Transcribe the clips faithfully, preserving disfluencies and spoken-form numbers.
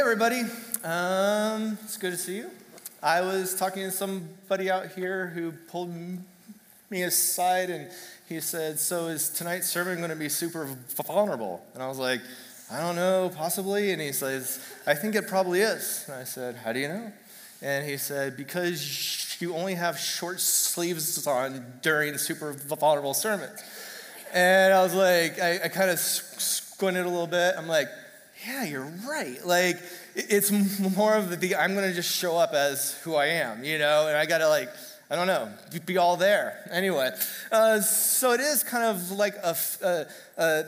everybody. Um, it's good to see you. I was talking to somebody out here who pulled me aside, and he said, so is tonight's sermon going to be super vulnerable? And I was like, I don't know, possibly. And he says, I think it probably is. And I said, how do you know? And he said, because you only have short sleeves on during super vulnerable sermons. And I was like, I, I kind of squinted a little bit. I'm like, yeah, you're right. Like, it's more of the, I'm going to just show up as who I am, you know? And I got to, like, I don't know, be all there. Anyway, uh, so it is kind of like a, a, a,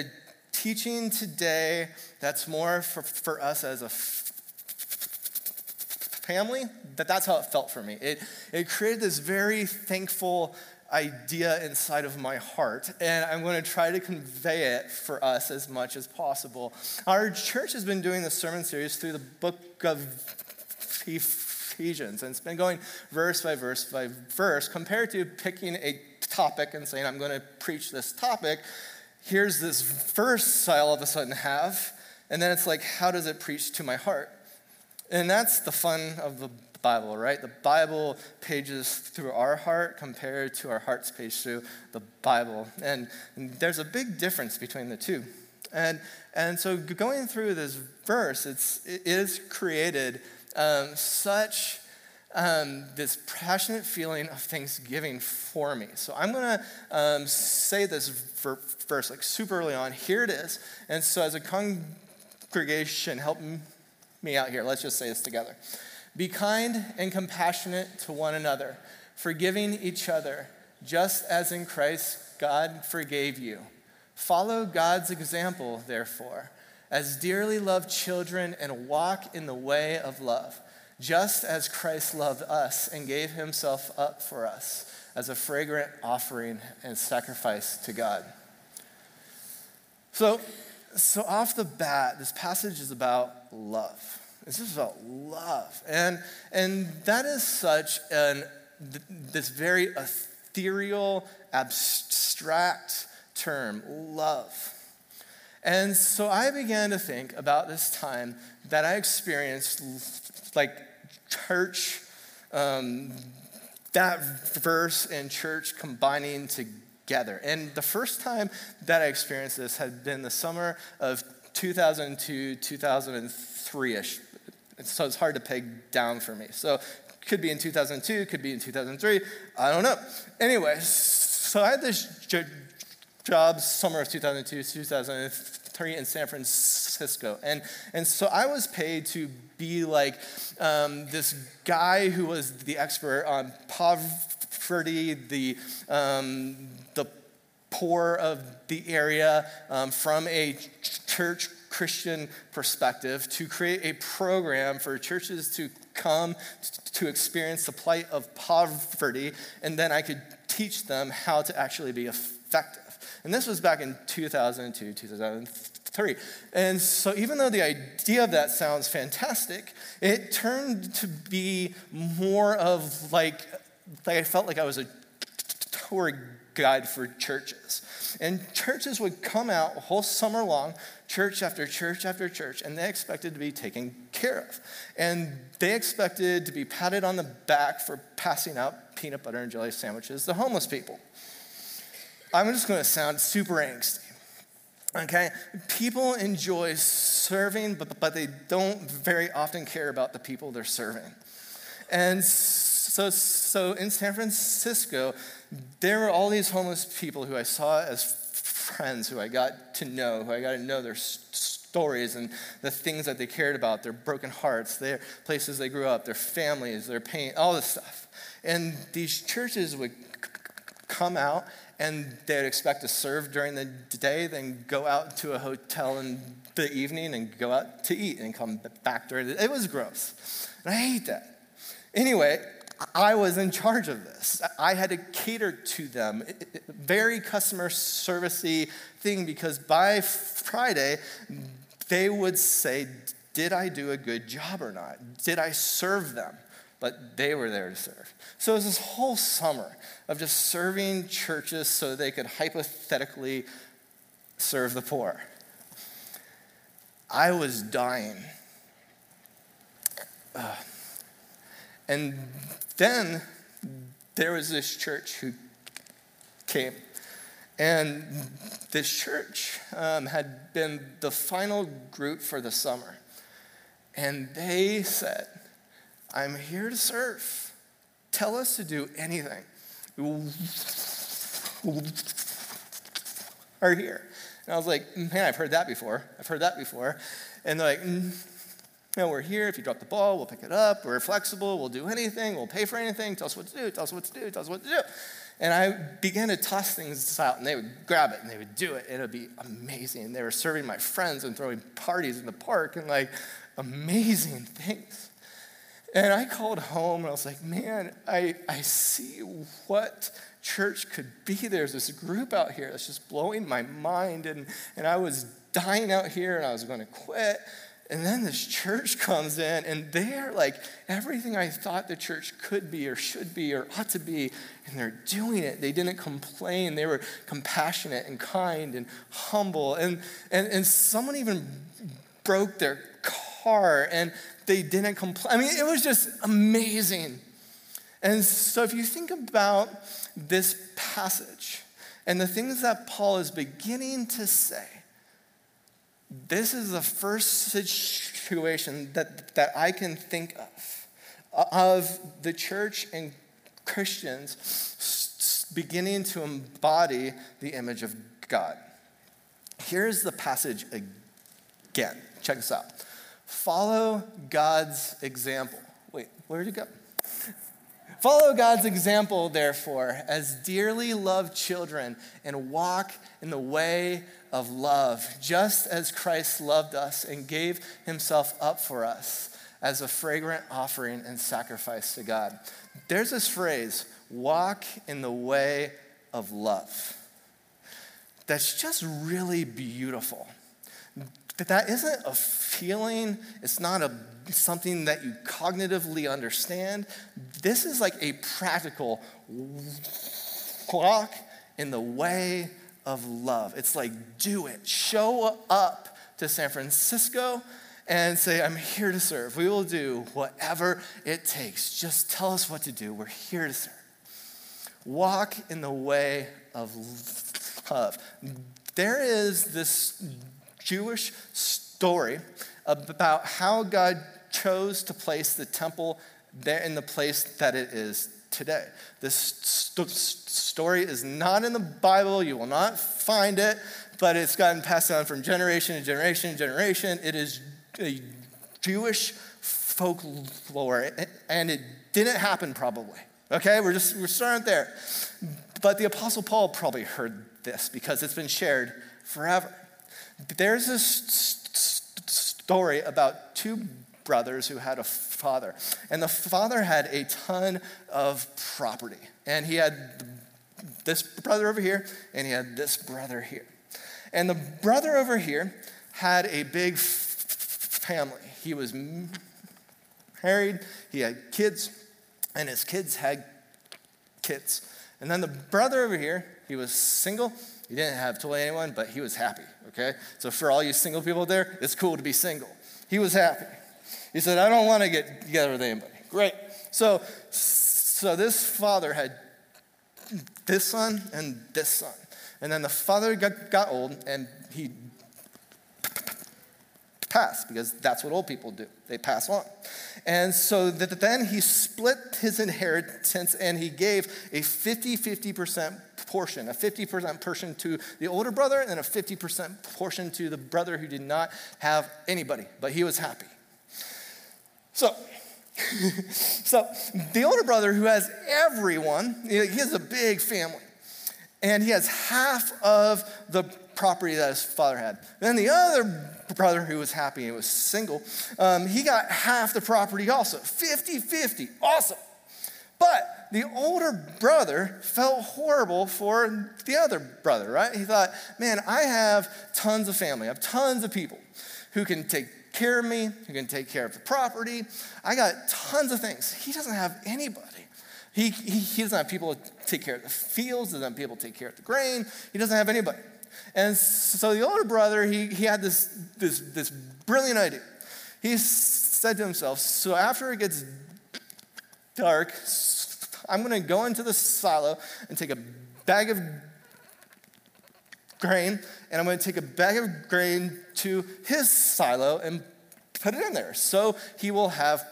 a teaching today that's more for, for us as a family, but that's how it felt for me. It it created this very thankful idea inside of my heart, and I'm going to try to convey it for us as much as possible. Our church has been doing this sermon series through the book of Ephesians, and it's been going verse by verse by verse, compared to picking a topic and saying, I'm going to preach this topic. Here's this verse I all of a sudden have, and then it's like, how does it preach to my heart? And that's the fun of the Bible, right? The Bible pages through our heart compared to our heart's page through the Bible. And, and there's a big difference between the two. And and so going through this verse, it's, it is created um, such um, this passionate feeling of thanksgiving for me. So I'm going to um, say this verse like super early on. Here it is. And so as a congregation, help me. me out here. Let's just say this together. Be kind and compassionate to one another, forgiving each other, just as in Christ God forgave you. Follow God's example, therefore, as dearly loved children, and walk in the way of love, just as Christ loved us and gave himself up for us as a fragrant offering and sacrifice to God. So, So off the bat, this passage is about love. This is about love. And and that is such an th- this very ethereal, abstract term, love. And so I began to think about this time that I experienced, like, church, um, that verse and church combining together. And the first time that I experienced this had been the summer of two thousand two, two thousand three-ish. So it's hard to peg down for me. So could be in two thousand two, could be in two thousand three. I don't know. Anyway, so I had this j- job summer of two thousand two, two thousand three in San Francisco. And, and so I was paid to be like um, this guy who was the expert on poverty, the um, the poor of the area um, from a church Christian perspective, to create a program for churches to come to experience the plight of poverty, and then I could teach them how to actually be effective. And this was back in two thousand two, two thousand three. And so even though the idea of that sounds fantastic, it turned to be more of like, Like I felt like I was a tour guide for churches. And churches would come out whole summer long, church after church after church, and they expected to be taken care of. And they expected to be patted on the back for passing out peanut butter and jelly sandwiches to homeless people. I'm just going to sound super angsty. Okay, people enjoy serving, but, but they don't very often care about the people they're serving. And so So, so in San Francisco, there were all these homeless people who I saw as friends, who I got to know, who I got to know their s- stories and the things that they cared about, their broken hearts, their places they grew up, their families, their pain, all this stuff. And these churches would c- come out, and they'd expect to serve during the day, then go out to a hotel in the evening and go out to eat and come back during the day. It was gross. And I hate that. Anyway, I was in charge of this. I had to cater to them. It, it, very customer servicey thing, because by Friday, they would say, did I do a good job or not? Did I serve them? But they were there to serve. So it was this whole summer of just serving churches so they could hypothetically serve the poor. I was dying. Uh, and then there was this church who came. And this church um, had been the final group for the summer. And they said, I'm here to serve. Tell us to do anything. Are here. And I was like, man, I've heard that before. I've heard that before. And they're like, no, we're here. If you drop the ball, we'll pick it up. We're flexible. We'll do anything. We'll pay for anything. Tell us what to do. Tell us what to do. Tell us what to do. And I began to toss things out, and they would grab it, and they would do it, and it would be amazing. And they were serving my friends and throwing parties in the park and, like, amazing things. And I called home, and I was like, man, I, I see what church could be. There's this group out here that's just blowing my mind, and, and I was dying out here, and I was going to quit. And then this church comes in, and they're like everything I thought the church could be or should be or ought to be, and they're doing it. They didn't complain. They were compassionate and kind and humble. And and, and someone even broke their car, and they didn't complain. I mean, it was just amazing. And so if you think about this passage and the things that Paul is beginning to say, this is the first situation that, that I can think of, of the church and Christians beginning to embody the image of God. Here's the passage again. Check this out. Follow God's example. Wait, where did it go? Follow God's example, therefore, as dearly loved children, and walk in the way of love, just as Christ loved us and gave himself up for us as a fragrant offering and sacrifice to God. There's this phrase, walk in the way of love. That's just really beautiful. That that isn't a feeling. It's not a something that you cognitively understand. This is like a practical walk in the way of love. It's like, do it. Show up to San Francisco and say, I'm here to serve. We will do whatever it takes. Just tell us what to do. We're here to serve. Walk in the way of love. There is this Jewish story about how God chose to place the temple there in the place that it is today. This st- st- story is not in the Bible. You will not find it, but it's gotten passed on from generation to generation to generation. It is a Jewish folklore, and it didn't happen probably. Okay, we're just we're starting there. But the Apostle Paul probably heard this because it's been shared forever. There's this st- st- story about two brothers who had a father. And the father had a ton of property. And he had this brother over here, and he had this brother here. And the brother over here had a big f- family. He was married, he had kids, and his kids had kids. And then the brother over here, he was single. He didn't have to anyone, but he was happy, okay? So for all you single people there, it's cool to be single. He was happy. He said, I don't want to get together with anybody. Great. So so this father had this son and this son. And then the father got, got old, and he passed, because that's what old people do. They pass on. And so that then he split his inheritance, and he gave a fifty-fifty percent portion, a fifty percent portion to the older brother, and a fifty percent portion to the brother who did not have anybody, but he was happy. So, so the older brother who has everyone, he has a big family, and he has half of the property that his father had. Then the other brother who was happy and was single, um, he got half the property also, fifty-fifty, awesome. But the older brother felt horrible for the other brother, right? He thought, man, I have tons of family, I have tons of people who can take care of me, who can take care of the property. I got tons of things. He doesn't have anybody. He, he, he doesn't have people to take care of the fields, doesn't have people to take care of the grain. He doesn't have anybody. And so the older brother, he, he had this, this, this brilliant idea. He said to himself, so after it gets dark, I'm going to go into the silo and take a bag of grain, and I'm going to take a bag of grain to his silo and put it in there so he will have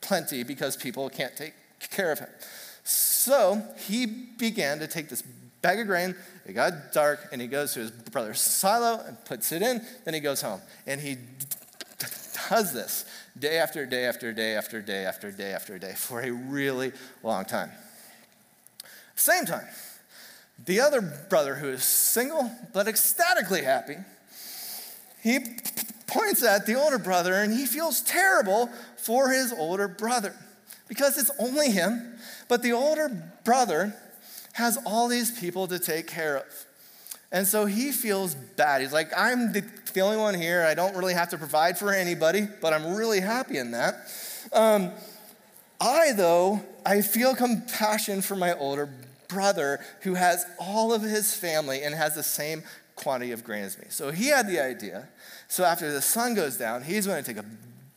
plenty because people can't take care of him. So he began to take this bag of grain. It got dark, and he goes to his brother's silo and puts it in. Then he goes home, and he does this day after day after day after day after day after day for a really long time. Same time, the other brother, who is single but ecstatically happy, he points at the older brother, and he feels terrible for his older brother because it's only him, but the older brother has all these people to take care of. And so he feels bad. He's like, I'm the only one here. I don't really have to provide for anybody, but I'm really happy in that. Um, I, though, I feel compassion for my older brother who has all of his family and has the same quantity of grain as me. So he had the idea. So after the sun goes down, he's going to take a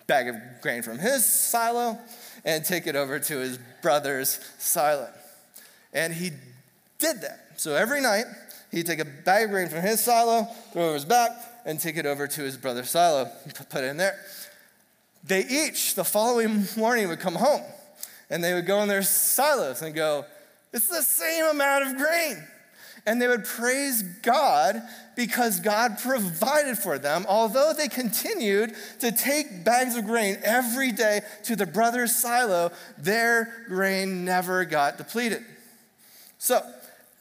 bag of grain from his silo and take it over to his brother's silo. And he did that. So every night, he'd take a bag of grain from his silo, throw it over his back, and take it over to his brother's silo, put it in there. They each, the following morning, would come home, and they would go in their silos and go, it's the same amount of grain. And they would praise God because God provided for them, although they continued to take bags of grain every day to their brother's silo, their grain never got depleted. So,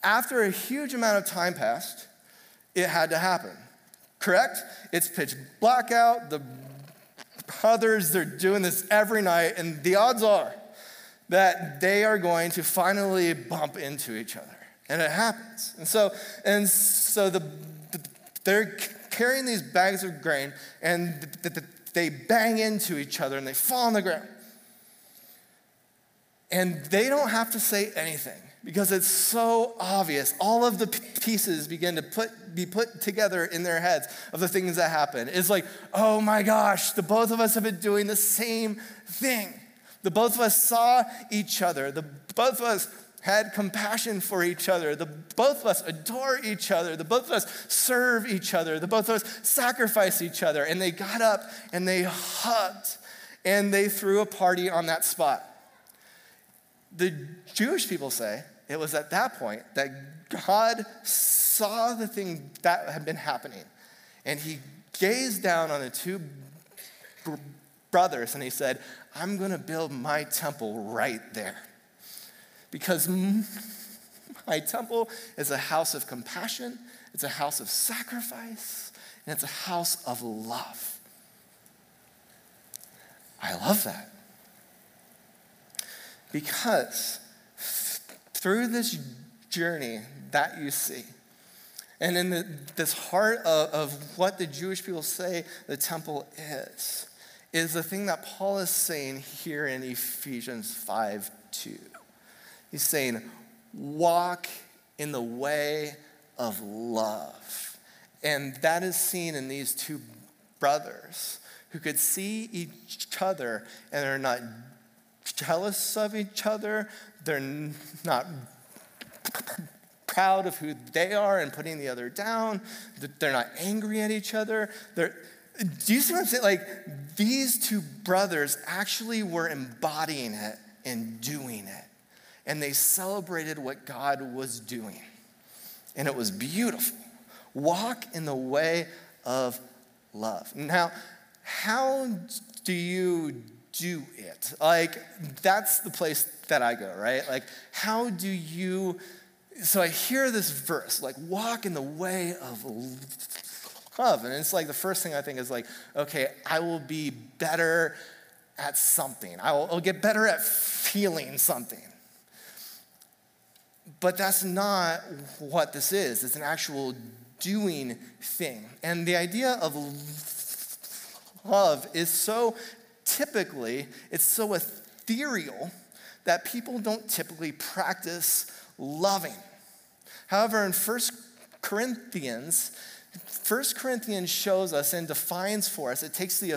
after a huge amount of time passed, it had to happen, correct? It's pitch black out. The brothers, they're doing this every night, and the odds are that they are going to finally bump into each other, and it happens. And so, and so the, they're carrying these bags of grain, and they bang into each other, and they fall on the ground. And they don't have to say anything because it's so obvious. All of the pieces begin to put, be put together in their heads of the things that happen. It's like, oh my gosh, the both of us have been doing the same thing. The both of us saw each other. The both of us had compassion for each other. The both of us adore each other. The both of us serve each other. The both of us sacrifice each other. And they got up and they hugged and they threw a party on that spot. The Jewish people say it was at that point that God saw the thing that had been happening, and he gazed down on the two br- brothers, and he said, I'm going to build my temple right there because my temple is a house of compassion, it's a house of sacrifice, and it's a house of love. I love that. Because through this journey that you see, and in the, this heart of, of what the Jewish people say the temple is, is the thing that Paul is saying here in Ephesians five two. He's saying, walk in the way of love. And that is seen in these two brothers who could see each other and are not jealous of each other. They're not proud of who they are and putting the other down. They're not angry at each other. They're, do you see what I'm saying? Like, these two brothers actually were embodying it and doing it. And they celebrated what God was doing. And it was beautiful. Walk in the way of love. Now, how do you do it? Like, that's the place that I go, right? Like, how do you, so I hear this verse, like, walk in the way of love. And it's like the first thing I think is like, okay, I will be better at something. I will I'll get better at feeling something. But that's not what this is. It's an actual doing thing. And the idea of love is so typically, it's so ethereal that people don't typically practice loving. However, in First Corinthians, First Corinthians shows us and defines for us, it takes the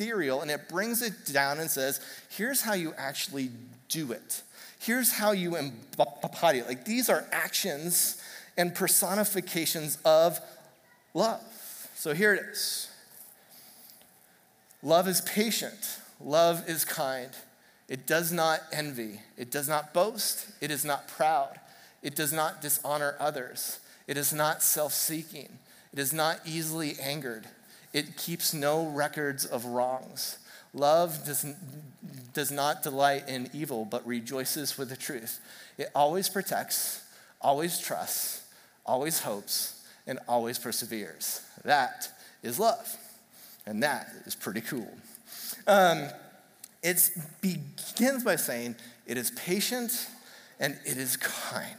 ethereal, and it brings it down and says, here's how you actually do it. Here's how you embody it. Like, these are actions and personifications of love. So here it is. Love is patient. Love is kind. It does not envy. It does not boast. It is not proud. It does not dishonor others. It is not self-seeking. It is not easily angered. It keeps no records of wrongs. Love does, does not delight in evil, but rejoices with the truth. It always protects, always trusts, always hopes, and always perseveres. That is love. And that is pretty cool. Um, it begins by saying it is patient and it is kind.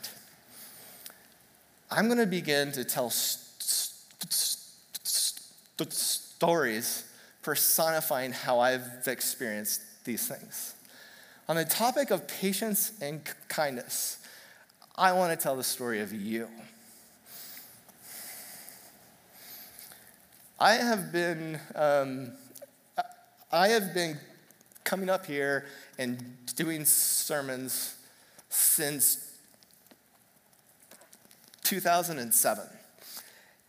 I'm going to begin to tell st- st- st- stories personifying how I've experienced these things. On the topic of patience and c- kindness, I want to tell the story of you. I have been um, I have been coming up here and doing sermons since two thousand seven.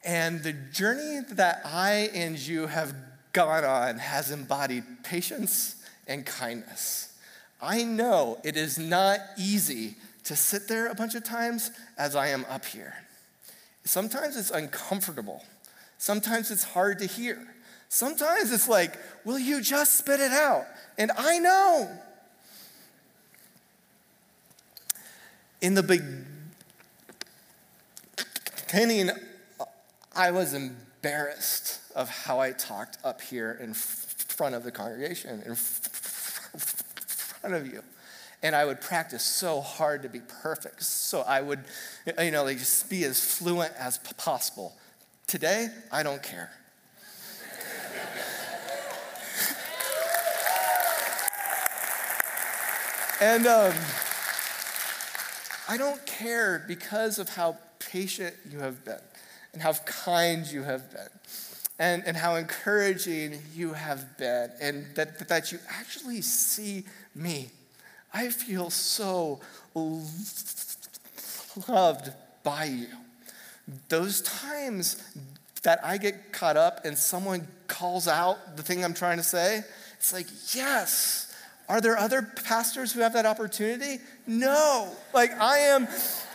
And the journey that I and you have gone on has embodied patience and kindness. I know it is not easy to sit there a bunch of times as I am up here. Sometimes it's uncomfortable. Sometimes it's hard to hear. Sometimes it's like, will you just spit it out? And I know. In the beginning, I was embarrassed of how I talked up here in front of the congregation, in front of you. And I would practice so hard to be perfect. So I would, you know, like, just be as fluent as possible. Today, I don't care. and um, I don't care because of how patient you have been and how kind you have been and, and how encouraging you have been and that, that you actually see me. I feel so loved by you. Those times that I get caught up and someone calls out the thing I'm trying to say, it's like, yes. Are there other pastors who have that opportunity? No. Like, I am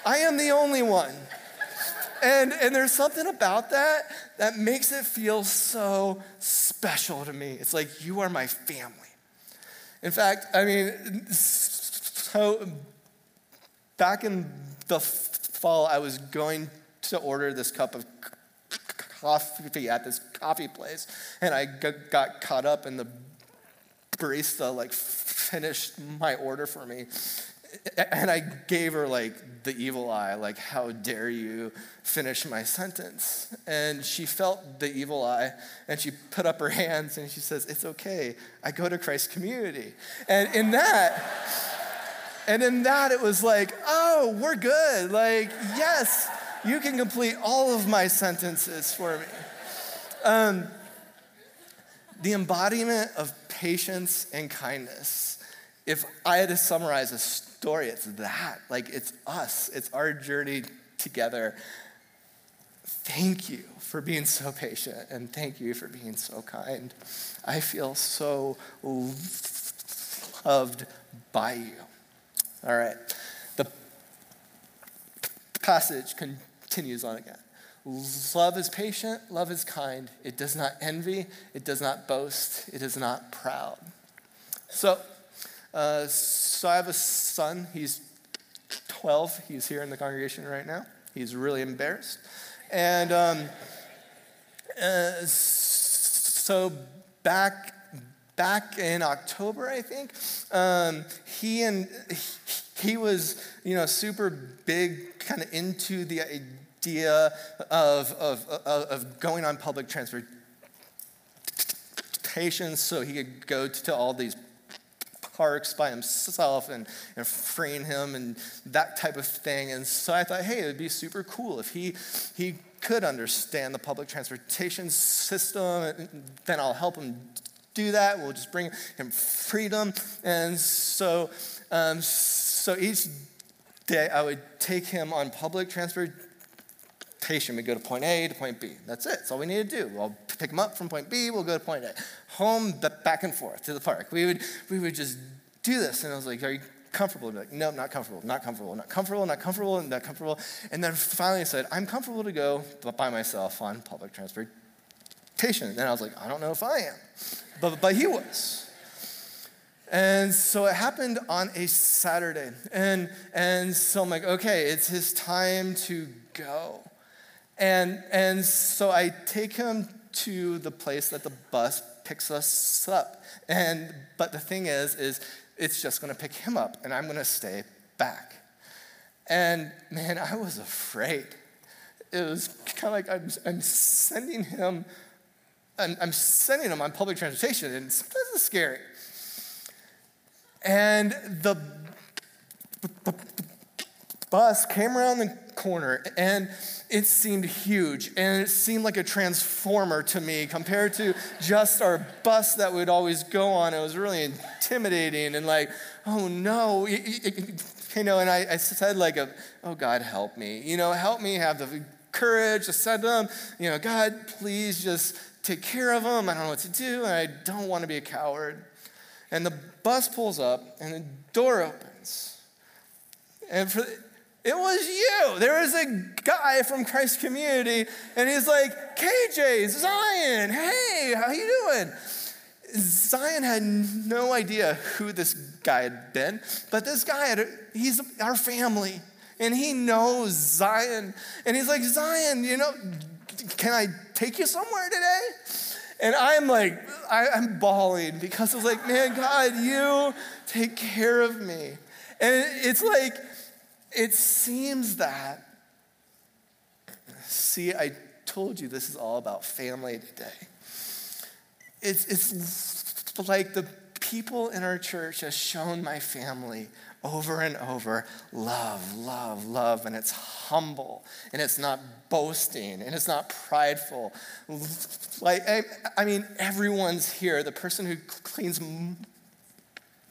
I am the only one. And and there's something about that that makes it feel so special to me. It's like, you are my family. In fact, I mean, so back in the fall, I was going to order this cup of coffee at this coffee place, and I got caught up in the barista, like, finished my order for me, and I gave her, like, the evil eye, like, how dare you finish my sentence, and she felt the evil eye, and she put up her hands, and she says, it's okay, I go to Christ Community, and in that, and in that, it was like, oh, we're good, like, yes, you can complete all of my sentences for me. Um, the embodiment of patience and kindness. If I had to summarize a story, it's that. Like, it's us. It's our journey together. Thank you for being so patient, and thank you for being so kind. I feel so loved by you. All right. The passage continues. Continues on again. Love is patient, love is kind. It does not envy, it does not boast, it is not proud. So, uh, so I have a son, he's twelve, he's here in the congregation right now. He's really embarrassed. And um, uh, so back back in October, I think, um, he and he, he was, you know, super big, kind of into the idea of, of, of going on public transportation so he could go to all these parks by himself and, and freeing him and that type of thing. And so I thought, hey, it would be super cool if he he could understand the public transportation system, and then I'll help him do that. We'll just bring him freedom. And so, um, so each day I would take him on public transportation. We'd go to point A to point B. That's it. That's all we need to do. We'll pick him up from point B. We'll go to point A. Home, back and forth to the park. We would we would just do this. And I was like, are you comfortable? I'd be like, no, not comfortable, not comfortable, not comfortable, not comfortable, and not comfortable. And then finally I said, I'm comfortable to go by myself on public transportation. And I was like, I don't know if I am. But, but he was. And so it happened on a Saturday. And, and so I'm like, okay, it's his time to go. And, and so I take him to the place that the bus picks us up. And but the thing is, is it's just going to pick him up, and I'm going to stay back. And, man, I was afraid. It was kind of like I'm, I'm sending him I'm sending them on public transportation, and this is scary. And the, the, the bus came around the corner, and it seemed huge, and it seemed like a transformer to me compared to just our bus that we'd always go on. It was really intimidating, and like, oh no, you know. And I, I said like, a, oh God, help me, you know, help me have the courage to send them, you know, God, please just take care of them. I don't know what to do, and I don't want to be a coward. And the bus pulls up, and the door opens. And for, it was you. There was a guy from Christ Community, and he's like, K J, Zion, hey, how you doing? Zion had no idea who this guy had been, but this guy, had a, he's our family, and he knows Zion. And he's like, Zion, you know, can I take you somewhere today? And I'm like, I, I'm bawling because I was like, man, God, you take care of me. And it's like, it seems that, see, I told you this is all about family today. It's, it's like the people in our church have shown my family over and over, love, love, love, and it's humble, and it's not boasting, and it's not prideful. Like, I, I mean, everyone's here. The person who cleans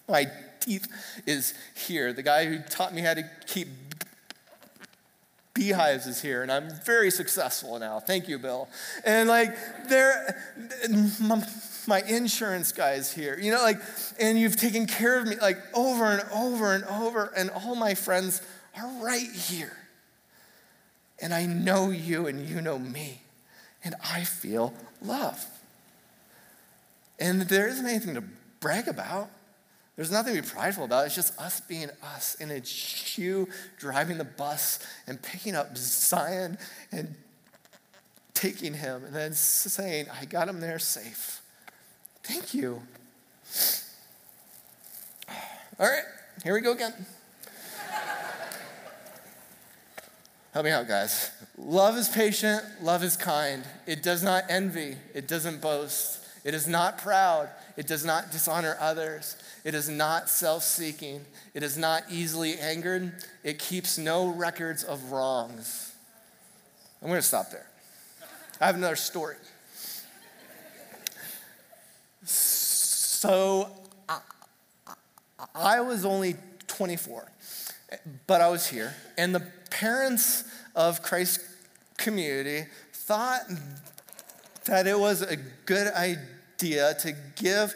my teeth is here. The guy who taught me how to keep beehives is here, and I'm very successful now. Thank you, Bill. And like, there, my insurance guy's here, you know, like, and you've taken care of me, like, over and over and over, and all my friends are right here. And I know you, and you know me, and I feel love. And there isn't anything to brag about. There's nothing to be prideful about. It's just us being us, and it's you driving the bus and picking up Zion and taking him and then saying, I got him there safe. Thank you. All right, here we go again. Help me out, guys. Love is patient. Love is kind. It does not envy. It doesn't boast. It is not proud. It does not dishonor others. It is not self-seeking. It is not easily angered. It keeps no records of wrongs. I'm going to stop there. I have another story. So I, I was only twenty-four, but I was here. And the parents of Christ Community thought that it was a good idea to give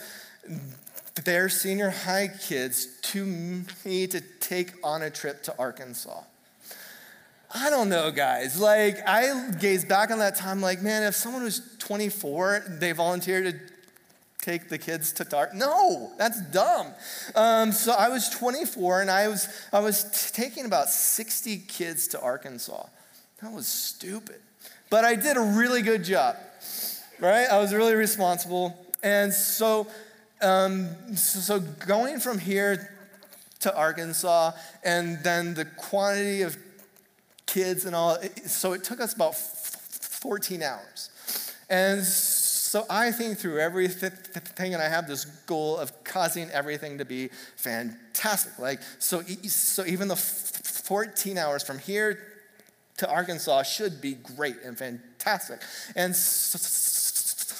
their senior high kids to me to take on a trip to Arkansas. I don't know, guys. Like, I gaze back on that time like, man, if someone was twenty-four, they volunteered to take the kids to dark. No, that's dumb. Um, so I was twenty-four, and I was I was t- taking about sixty kids to Arkansas. That was stupid. But I did a really good job, right? I was really responsible. And so, um, so, so going from here to Arkansas, and then the quantity of kids and all, it, so it took us about fourteen hours. And so, So I think through everything, and I have this goal of causing everything to be fantastic. Like, so, so even the fourteen hours from here to Arkansas should be great and fantastic. And so,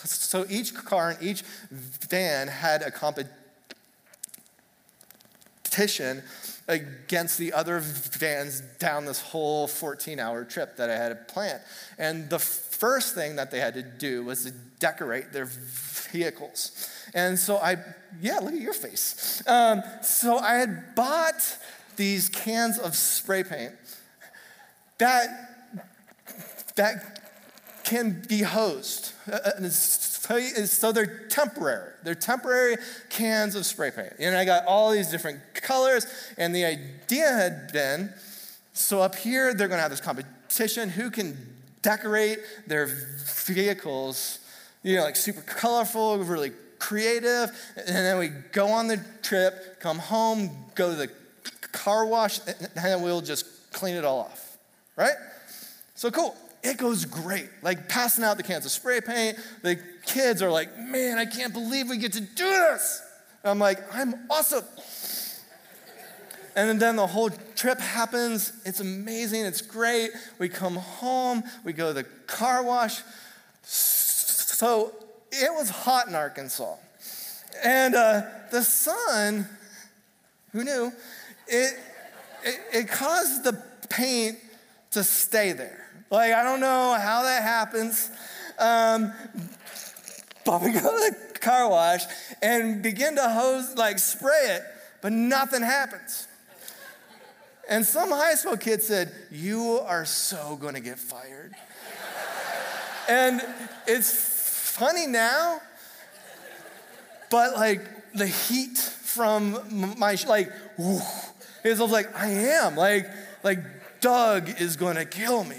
So each car and each van had a competition against the other vans down this whole fourteen-hour trip that I had to plan. And the first thing that they had to do was to decorate their vehicles. And so I, yeah, look at your face. Um, so I had bought these cans of spray paint that that can be hosed. Uh, so they're temporary. They're temporary cans of spray paint. And I got all these different colors, and the idea had been, so up here, they're gonna have this competition, who can decorate their vehicles, you know, like super colorful, really creative, and then we go on the trip, come home, go to the car wash, and then we'll just clean it all off, right? So cool. It goes great. Like passing out the cans of spray paint, the kids are like, man, I can't believe we get to do this. I'm like, I'm awesome. And then the whole trip happens. It's amazing. It's great. We come home. We go to the car wash. So it was hot in Arkansas. And uh, the sun, who knew, it, it, it caused the paint to stay there. Like, I don't know how that happens. Um, but we go to the car wash and begin to hose, like spray it, but nothing happens. And some high school kid said, you are so gonna get fired. And it's funny now, but like the heat from my, like, whoo, it was like, I am, like, like Doug is gonna kill me.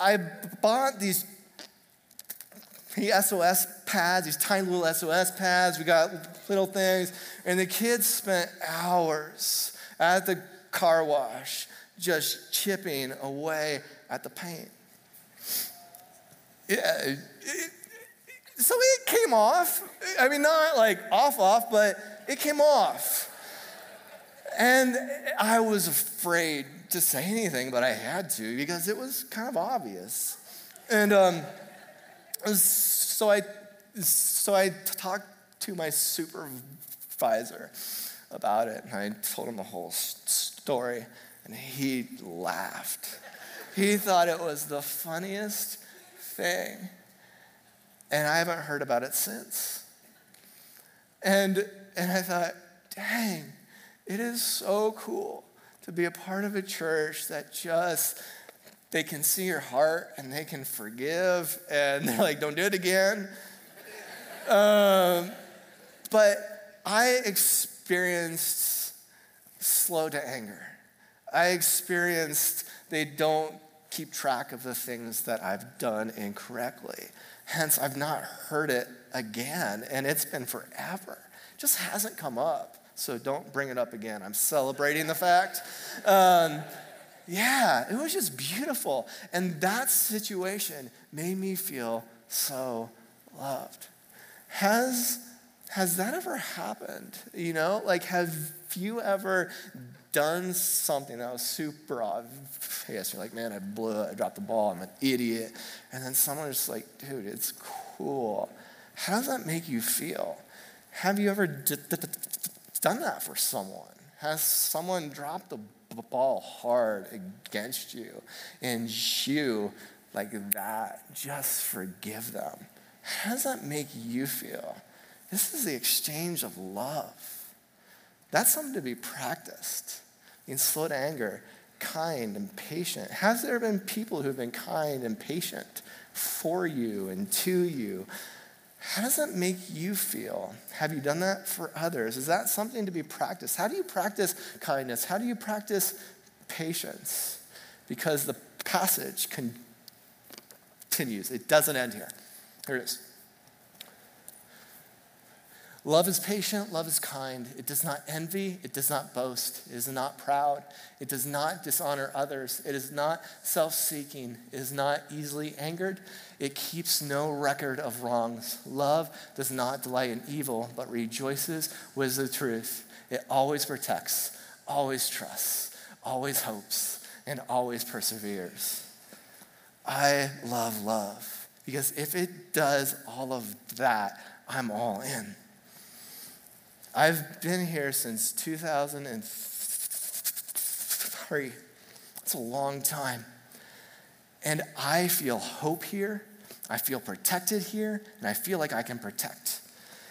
I bought these S O S pads, these tiny little S O S pads. We got little things, and the kids spent hours at the car wash, just chipping away at the paint. Yeah, it, it, so it came off. I mean, not like off, off, but it came off. And I was afraid to say anything, but I had to because it was kind of obvious. And um, so I, so I talked to my supervisor about it, and I told him the whole story, and he laughed. He thought it was the funniest thing, and I haven't heard about it since. And and I thought, dang, it is so cool to be a part of a church that just, they can see your heart, and they can forgive, and they're like, don't do it again. um, but I experienced experienced slow to anger. I experienced they don't keep track of the things that I've done incorrectly. Hence, I've not heard it again, and it's been forever. It just hasn't come up, so don't bring it up again. I'm celebrating the fact. Um, yeah, it was just beautiful, and that situation made me feel so loved. Has Has that ever happened? You know, like, have you ever done something that was super obvious? You're like, man, I blew it, I dropped the ball, I'm an idiot. And then someone's just like, dude, it's cool. How does that make you feel? Have you ever d- d- d- done that for someone? Has someone dropped the b- ball hard against you, and you, like that, just forgive them? How does that make you feel? This is the exchange of love. That's something to be practiced. Being slow to anger, kind and patient. Has there been people who've been kind and patient for you and to you? How does that make you feel? Have you done that for others? Is that something to be practiced? How do you practice kindness? How do you practice patience? Because the passage continues. It doesn't end here. Here it is. Love is patient, love is kind. It does not envy, it does not boast, it is not proud, it does not dishonor others, it is not self-seeking, it is not easily angered, it keeps no record of wrongs. Love does not delight in evil, but rejoices with the truth. It always protects, always trusts, always hopes, and always perseveres. I love love. Because if it does all of that, I'm all in. I've been here since two thousand three. That's a long time. And I feel hope here. I feel protected here. And I feel like I can protect.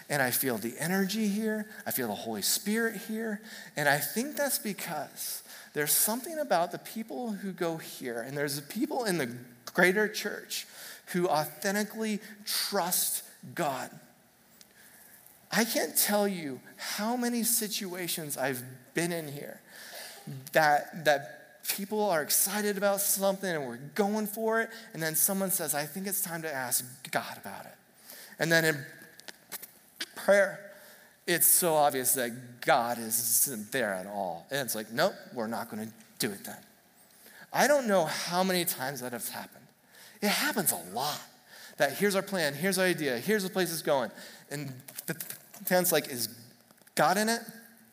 And I feel the energy here. I feel the Holy Spirit here. And I think that's because there's something about the people who go here. And there's people in the greater church who authentically trust God. I can't tell you how many situations I've been in here that that people are excited about something and we're going for it, and then someone says, I think it's time to ask God about it. And then in prayer, it's so obvious that God isn't there at all. And it's like, nope, we're not going to do it then. I don't know how many times that has happened. It happens a lot. That here's our plan, here's our idea, here's the place it's going. And the tense like, is God in it?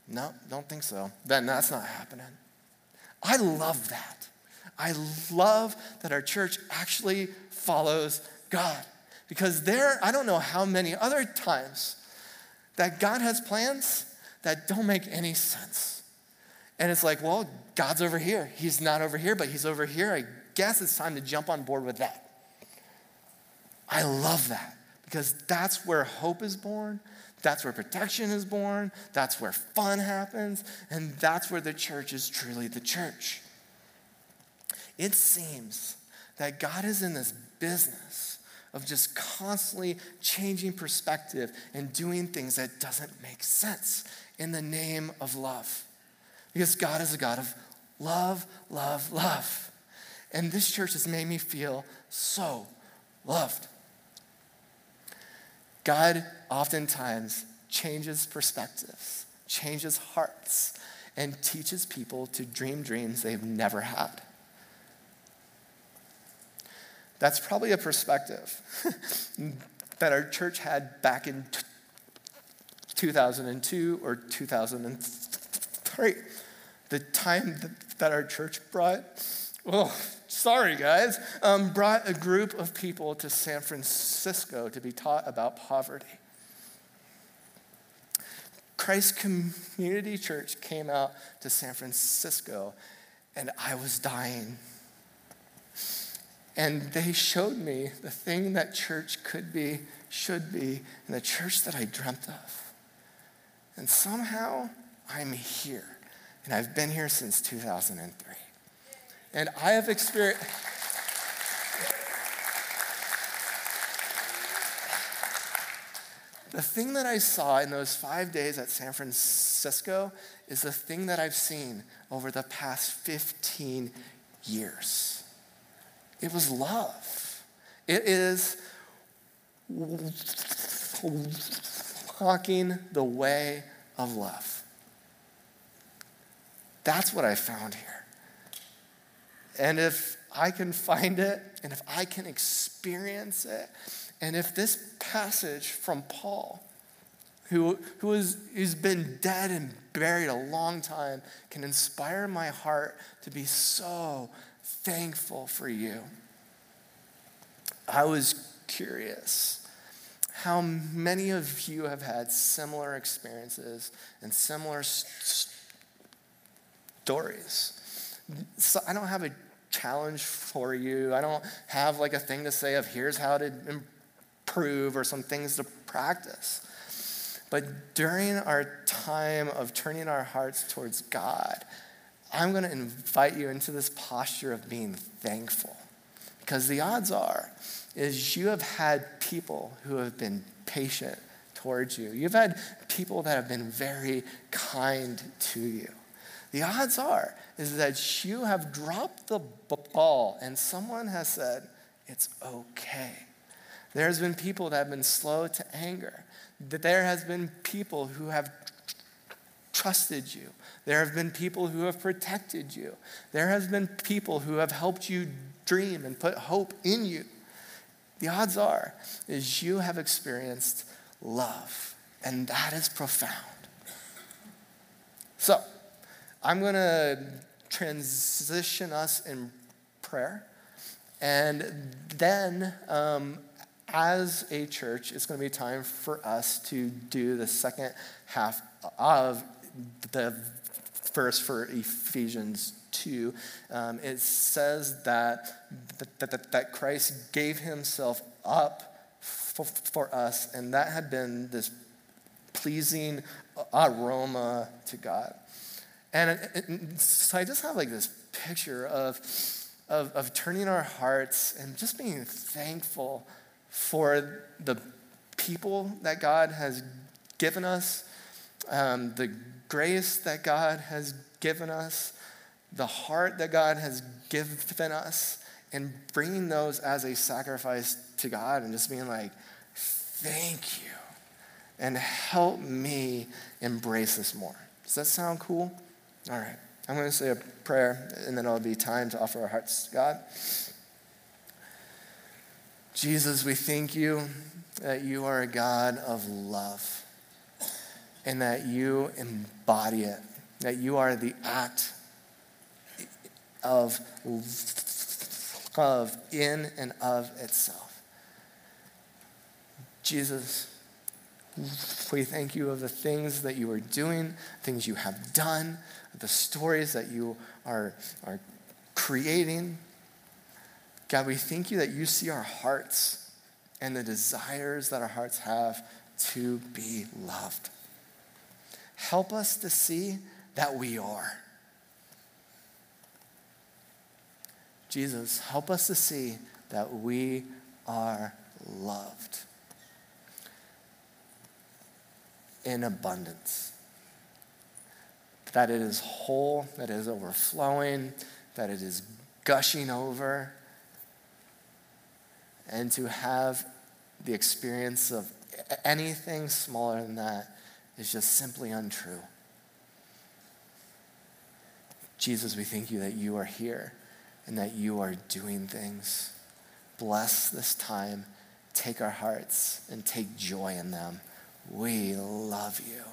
No, don't think so. Then that's not happening. I love that. I love that our church actually follows God. Because there, I don't know how many other times that God has plans that don't make any sense. And it's like, well, God's over here. He's not over here, but he's over here. I guess it's time to jump on board with that. I love that because that's where hope is born. That's where protection is born. That's where fun happens. And that's where the church is truly the church. It seems that God is in this business of just constantly changing perspective and doing things that doesn't make sense in the name of love. Because God is a God of love, love, love. And this church has made me feel so loved. God oftentimes changes perspectives, changes hearts, and teaches people to dream dreams they've never had. That's probably a perspective that our church had back in two thousand two or two thousand three. The time that our church brought, oh, Sorry, guys, um, brought a group of people to San Francisco to be taught about poverty. Christ Community Church came out to San Francisco, and I was dying. And they showed me the thing that church could be, should be, and the church that I dreamt of. And somehow, I'm here, and I've been here since two thousand three. And I have experienced, the thing that I saw in those five days at San Francisco is the thing that I've seen over the past fifteen years. It was love. It is walking the way of love. That's what I found here. And if I can find it, and if I can experience it, and if this passage from Paul, who, who is, who's been dead and buried a long time, can inspire my heart to be so thankful for you. I was curious how many of you have had similar experiences and similar st- stories. So I don't have a challenge for you. I don't have like a thing to say of here's how to improve or some things to practice. But during our time of turning our hearts towards God, I'm going to invite you into this posture of being thankful. Because the odds are, is you have had people who have been patient towards you. You've had people that have been very kind to you. The odds are, is that you have dropped the ball and someone has said, it's okay. There's been people that have been slow to anger. There has been people who have trusted you. There have been people who have protected you. There has been people who have helped you dream and put hope in you. The odds are, is you have experienced love, and that is profound. So, I'm going to transition us in prayer. And then um, as a church, it's going to be time for us to do the second half of the verse for Ephesians two. Um, it says that, that, that, that Christ gave himself up for, for us, and that had been this pleasing aroma to God. And, and so I just have like this picture of, of, of turning our hearts and just being thankful for the people that God has given us, um, the grace that God has given us, the heart that God has given us, and bringing those as a sacrifice to God and just being like, thank you, and help me embrace this more. Does that sound cool? All right, I'm going to say a prayer, and then it'll be time to offer our hearts to God. Jesus, we thank you that you are a God of love, and that you embody it, that you are the act of love in and of itself. Jesus, we thank you of the things that you are doing, things you have done, the stories that you are, are creating. God, we thank you that you see our hearts and the desires that our hearts have to be loved. Help us to see that we are. Jesus, help us to see that we are loved in abundance. That it is whole, that it is overflowing, that it is gushing over, and to have the experience of anything smaller than that is just simply untrue. Jesus, we thank you that you are here and that you are doing things. Bless this time. Take our hearts and take joy in them. We love you.